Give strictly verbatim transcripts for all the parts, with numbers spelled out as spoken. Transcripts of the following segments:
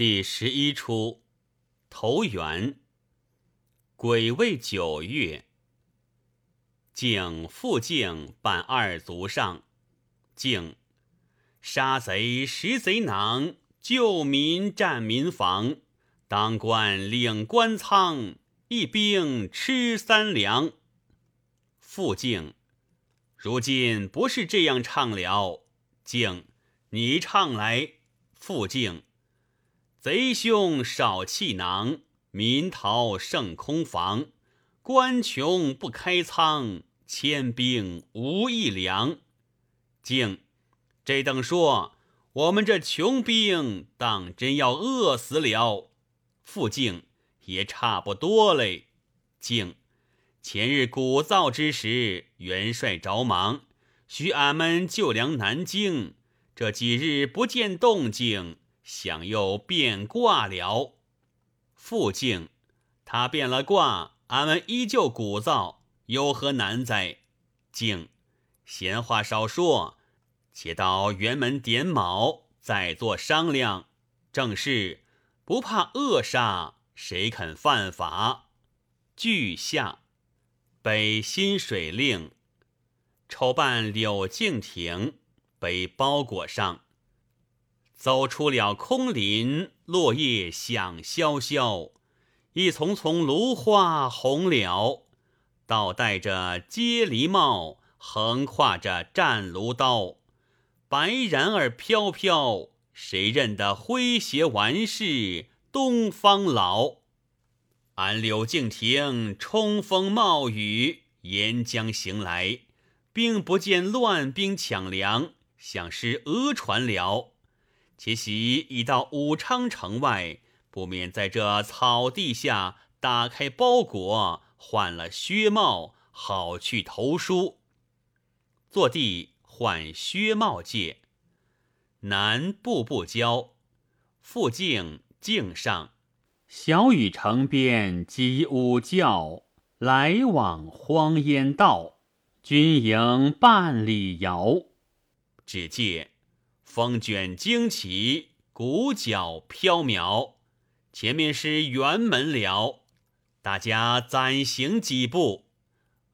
第十一出投缘。癸未九月，景复境办二族上。境，杀贼食贼囊，救民占民房，当官领官仓，一兵吃三粮。复境，如今不是这样唱了。境，你唱来。复境，贼凶少气囊，民逃胜空房，官穷不开仓，千兵无一粮。境，这等说，我们这穷兵当真要饿死了。复境，也差不多嘞。境，前日鼓噪之时，元帅着忙，许俺们救粮南京，这几日不见动静，想又变卦了。复境，他变了卦，俺们依旧鼓噪，有何难哉？境，闲话少说，且到辕门点卯，再做商量。正是不怕恶杀，谁肯犯法？句下，北新水令筹办柳敬亭，背包裹上，走出了空林，落叶响萧萧，一丛丛芦花红了，倒带着接狸帽，横跨着战炉刀，白然而飘飘，谁认得诙谐玩世东方老？俺柳敬亭冲锋冒雨，沿江行来，并不见乱兵抢粮，想是讹传了。其袭已到武昌城外，不免在这草地下打开包裹，换了靴帽，好去投书。坐地换靴帽借，南步步交。复境境上，小雨城边鸡呜叫，来往荒烟道，军营半里遥。只借，风卷旌旗，鼓角飘渺，前面是辕门了，大家暂行几步，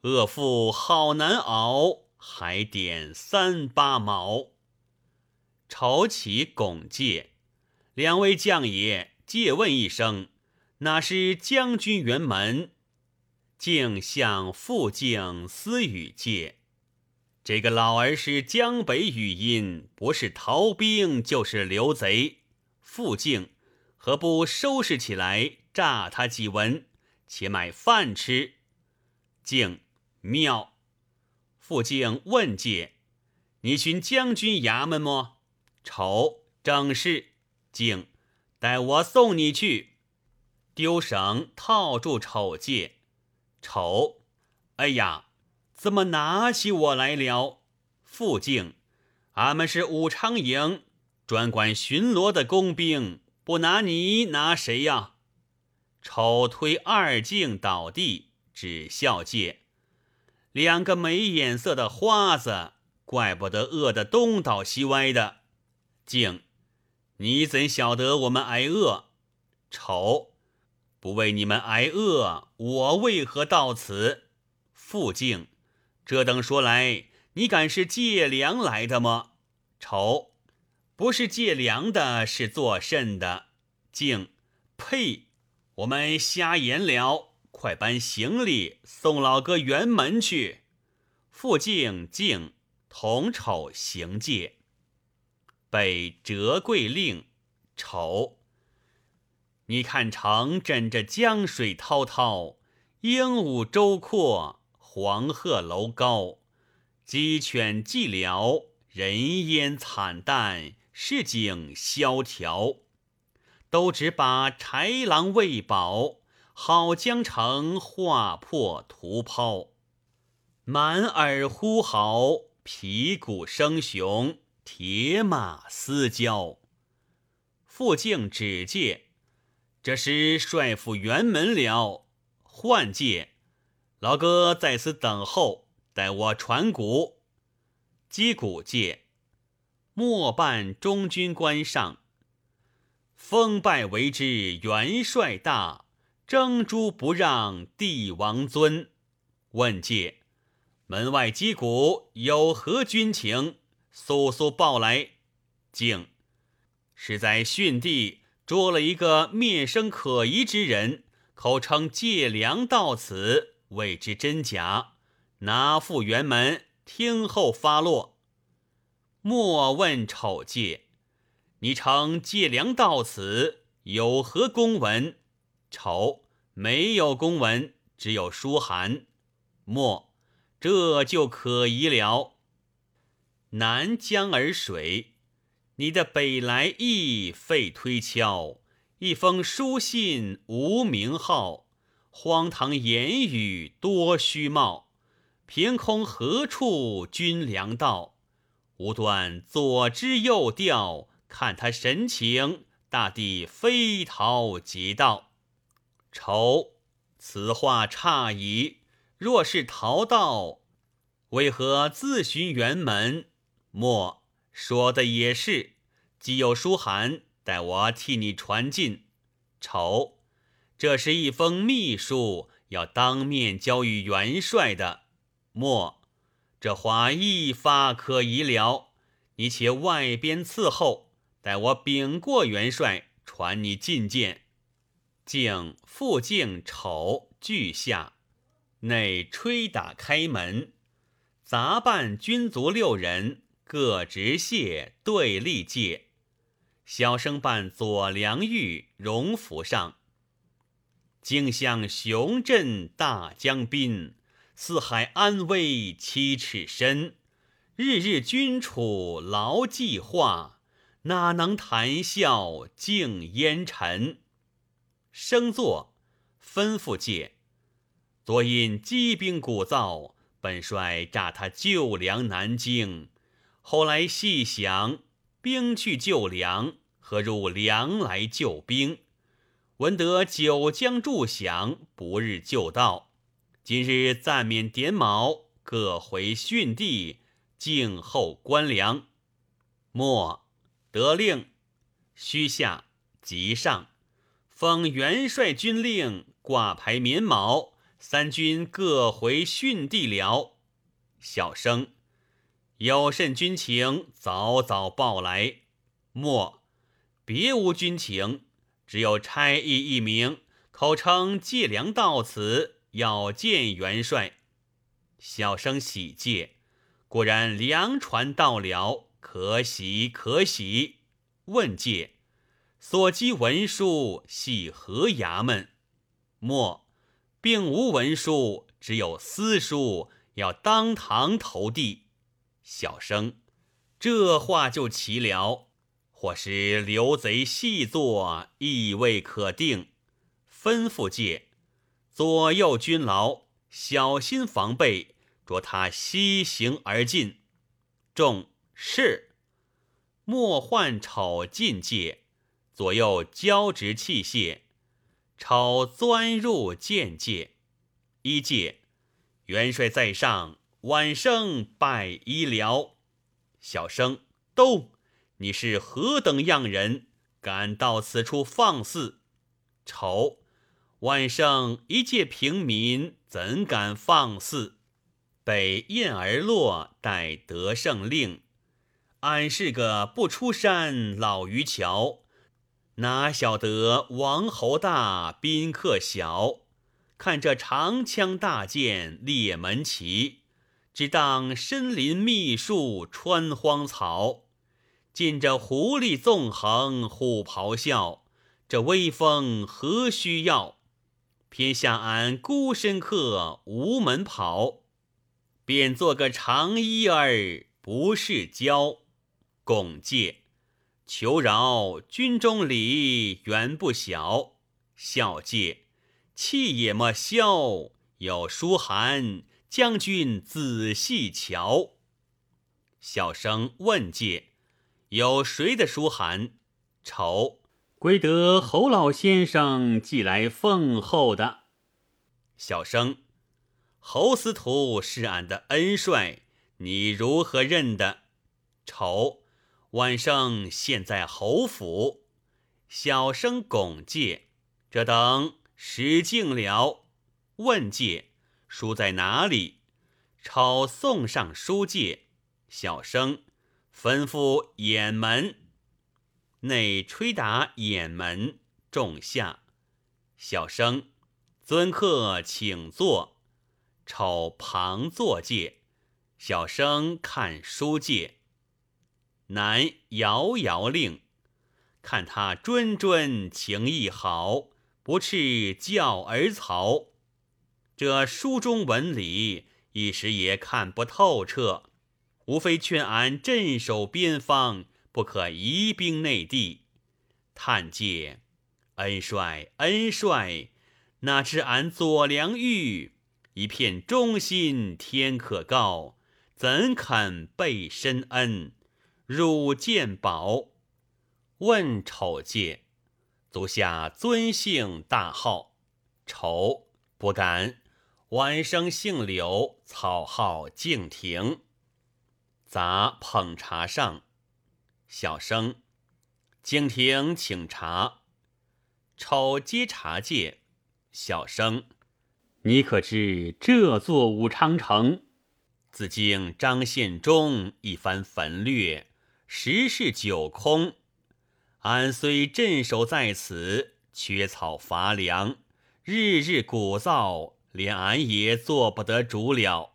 饿腹好难熬，还点三八毛。筹起拱介，两位将爷借问一声，哪是将军辕门？竟向复境私语介，这个老儿是江北语音，不是逃兵就是流贼。复境，何不收拾起来，炸他几文，且买饭吃。境，妙。复境问介，你寻将军衙门么？丑，正是。境，待我送你去。丢绳套住丑介。丑，哎呀，怎么拿起我来了？复境，俺们是武昌营专管巡逻的工兵，不拿你拿谁呀？丑推二境倒地，只笑介，两个没眼色的花子，怪不得饿得东倒西歪的。境，你怎晓得我们挨饿？丑，不为你们挨饿，我为何到此？复境，这等说来，你敢是借粮来的吗？丑，不是借粮的，是做甚的？境，呸，我们瞎言了，快搬行李送老哥辕门去。复境境同丑行戒。北折桂令丑，你看城枕着江水滔滔，鹦鹉洲阔，黄鹤楼高，鸡犬寂寥，人烟惨淡，市井萧条，都只把豺狼喂饱，好将城划破屠抛，满耳呼嚎，皮鼓生雄，铁马嘶交。复境指介，这是帅府辕门了。换介，老哥在此等候，待我传鼓。击鼓介，莫办中军官上。封拜为之元帅大，征诸不让帝王尊。问介，门外击鼓有何军情？速速报来。敬，是在汛地捉了一个灭生可疑之人，口称借粮到此，未知真假，拿赴辕门，听后发落。莫问丑介，你称借粮到此，有何公文？丑，没有公文，只有书函。莫，这就可疑了。南江而水，你的北来意费推敲，一封书信无名号，荒唐言语多虚冒，凭空何处军粮到？无端左支右调，看他神情，大抵非逃即到。愁，此话差矣，若是逃到，为何自寻辕门？莫，说的也是，既有书函，待我替你传进。丑，这是一封密书，要当面交与元帅的。莫，这话一发可疑了，你且外边伺候，待我禀过元帅，传你进见。敬复敬丑俱下，内吹打开门，杂伴军卒六人。各执械对立界，小生伴左良玉荣府上，竟向雄镇大江滨，四海安危七尺深，日日君处牢记话，哪能谈笑敬烟尘？升座吩咐界，昨因积兵鼓噪，本帅诈他救粮南京，后来细想，兵去救粮，何如粮来救兵？闻得九江助饷，不日就到。今日暂免点卯，各回汛地，静候官粮。莫，得令。须下即上，封元帅军令，挂牌棉毛，三军各回汛地了。小生，有甚军情，早早报来。莫，别无军情，只有差役一名，口称借粮到此，要见元帅。小生喜介，果然粮船到了，可喜可喜。问介，所寄文书系何衙门？莫，并无文书，只有私书，要当堂投递。小生，这话就奇了，或是刘贼细作，亦未可定。吩咐介，左右军牢，小心防备，捉他西行而进。众是。莫唤丑进界，左右交执器械，丑钻入见界。一界，元帅在上，晚生拜医疗。小生，都，你是何等样人，敢到此处放肆？丑，晚生一介平民，怎敢放肆？北雁而落，待得胜令。俺是个不出山老渔樵，哪晓得王侯大，宾客小。看这长枪大剑列门旗，只当深林密树穿荒草，尽着狐狸纵横虎咆哮，这威风何须要？偏下俺孤身客无门跑，便做个长衣儿不是骄。拱介，求饶，军中礼原不小。笑介，气也莫消，有书函，将军仔细瞧。小生问介，有谁的书函？丑，归得侯老先生寄来奉候的。小生，侯司徒是俺的恩帅，你如何认的？丑，晚生现在侯府。小生拱介，这等石敬辽问介书在哪里，抄送上书介。小生吩咐掩门，内吹打掩门，众下。小生尊客请坐，丑旁坐介。小生看书介，男遥遥令，看他谆谆情意好，不斥教而曹。这书中文理一时也看不透彻，无非劝俺镇守边方，不可移兵内地。叹介，恩帅恩帅，哪知俺左良玉一片忠心天可告，怎肯背深恩辱见宝。问丑介，足下尊姓大号。丑不敢，晚生姓柳，草号敬亭。杂捧茶上。小生敬亭请茶。丑接茶介。小生你可知这座武昌城自经张献忠一番焚掠，十室九空，俺虽镇守在此，缺草乏粮，日日鼓噪，连俺也做不得主了。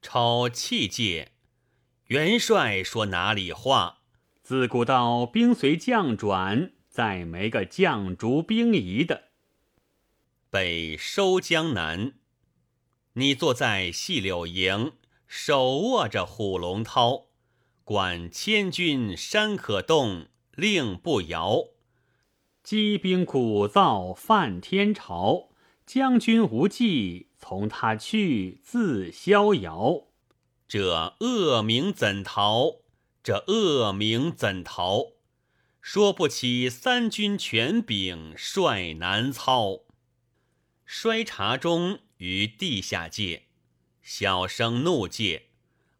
丑气介，元帅说哪里话，自古到兵随将转，再没个将逐兵移的。北收江南，你坐在细柳营，手握着虎龙涛，管千军山可动，令不摇。机兵鼓噪犯天朝，将军无计，从他去自逍遥。这恶名怎逃，这恶名怎逃，说不起三军权柄，率难操。摔茶中于地下界。小生怒介，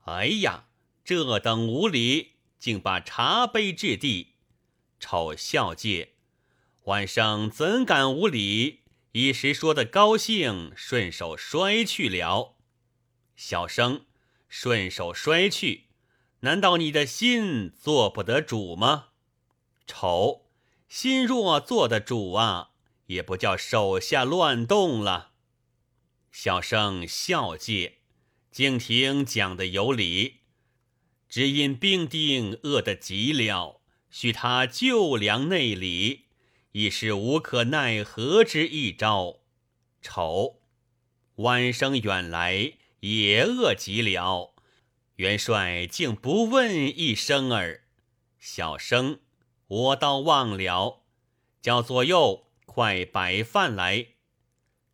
哎呀，这等无礼，竟把茶杯置地。丑笑介，晚生怎敢无礼，一时说的高兴，顺手摔去了。小生顺手摔去，难道你的心做不得主吗？丑，心若做得主啊，也不叫手下乱动了。小生笑介，敬亭讲的有理，只因兵丁饿得极了，许他救粮内里，已是无可奈何之一招。丑，晚生远来也饿极了，元帅竟不问一声儿。小生，我倒忘了，叫左右快摆饭来。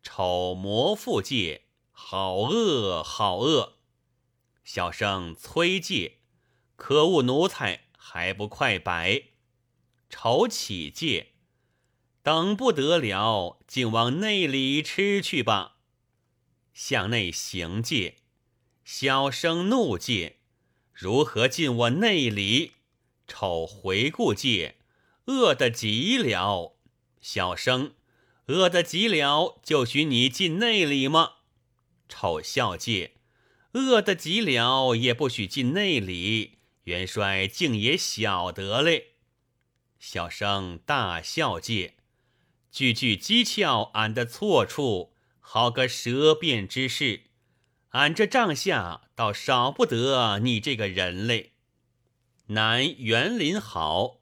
丑磨腹介，好饿好饿。小生催介，可恶奴才，还不快摆。丑起介，等不得了，竟往内里吃去吧。向内行介，小生怒介，如何进我内里？丑回顾介，饿得极了。小生，饿得极了，就许你进内里吗？丑笑介，饿得极了，也不许进内里，元帅竟也晓得嘞。小生大笑介，句句讥诮俺的错处，好个舌辩之事，俺这帐下倒少不得你这个人类。南园林好，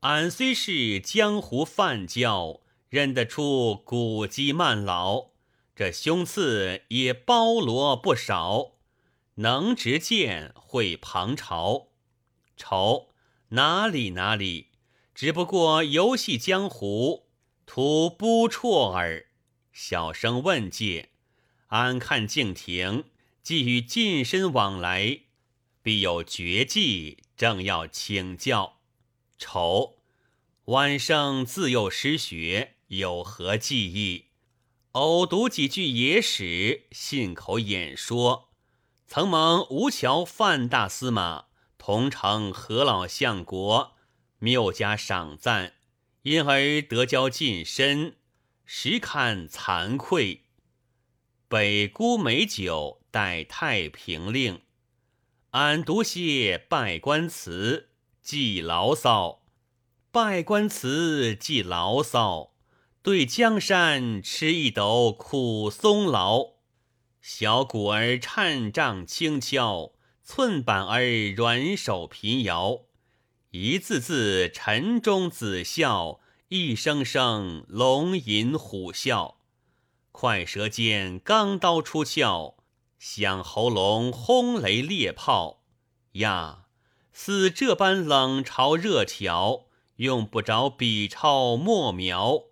俺虽是江湖泛教，认得出古籍慢老，这胸次也包罗不少，能执剑会旁朝。仇，哪里哪里，只不过游戏江湖，图不辍耳。小生问介，安看敬亭既与近身往来，必有绝技，正要请教。丑，晚生自幼失学，有何技艺？偶读几句野史，信口演说。曾蒙吴桥范大司马同城何老相国谬加赏赞，因而得交近身，实堪惭愧。北沽美酒，待太平令，俺读些拜官词，既牢骚。拜官词既牢骚，对江山吃一斗苦松劳。小鼓儿颤胀轻敲，寸板儿软手频摇。一字字晨钟子啸，一声声龙吟虎啸。快舌尖钢刀出鞘，响喉咙轰雷猎炮。呀，似这般冷嘲热调，用不着笔抄墨描。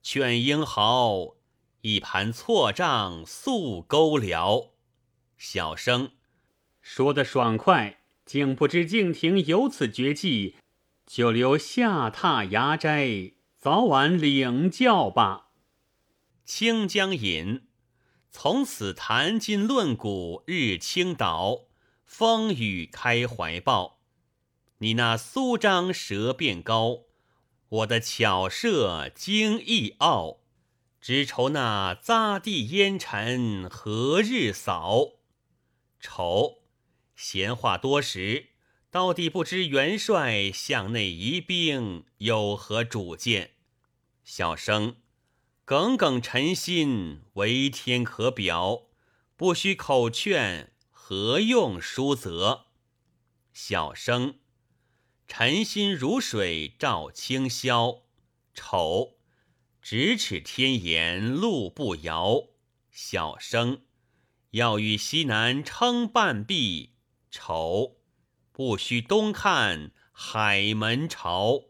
劝英豪一盘错账速勾聊。小生说得爽快，竟不知敬亭有此绝技，就留下榻牙斋，早晚领教吧。清江引，从此谈今论古日倾倒，风雨开怀抱。你那苏张舌变高，我的巧舌惊异傲。只愁那匝地烟尘何日扫？愁。闲话多时，到底不知元帅向内移兵有何主见。小生耿耿臣心，为天可表，不须口劝，何用书责。小生臣心如水照清霄。丑咫尺天言路不遥。小生要与西南称半壁，愁不须东看海门朝。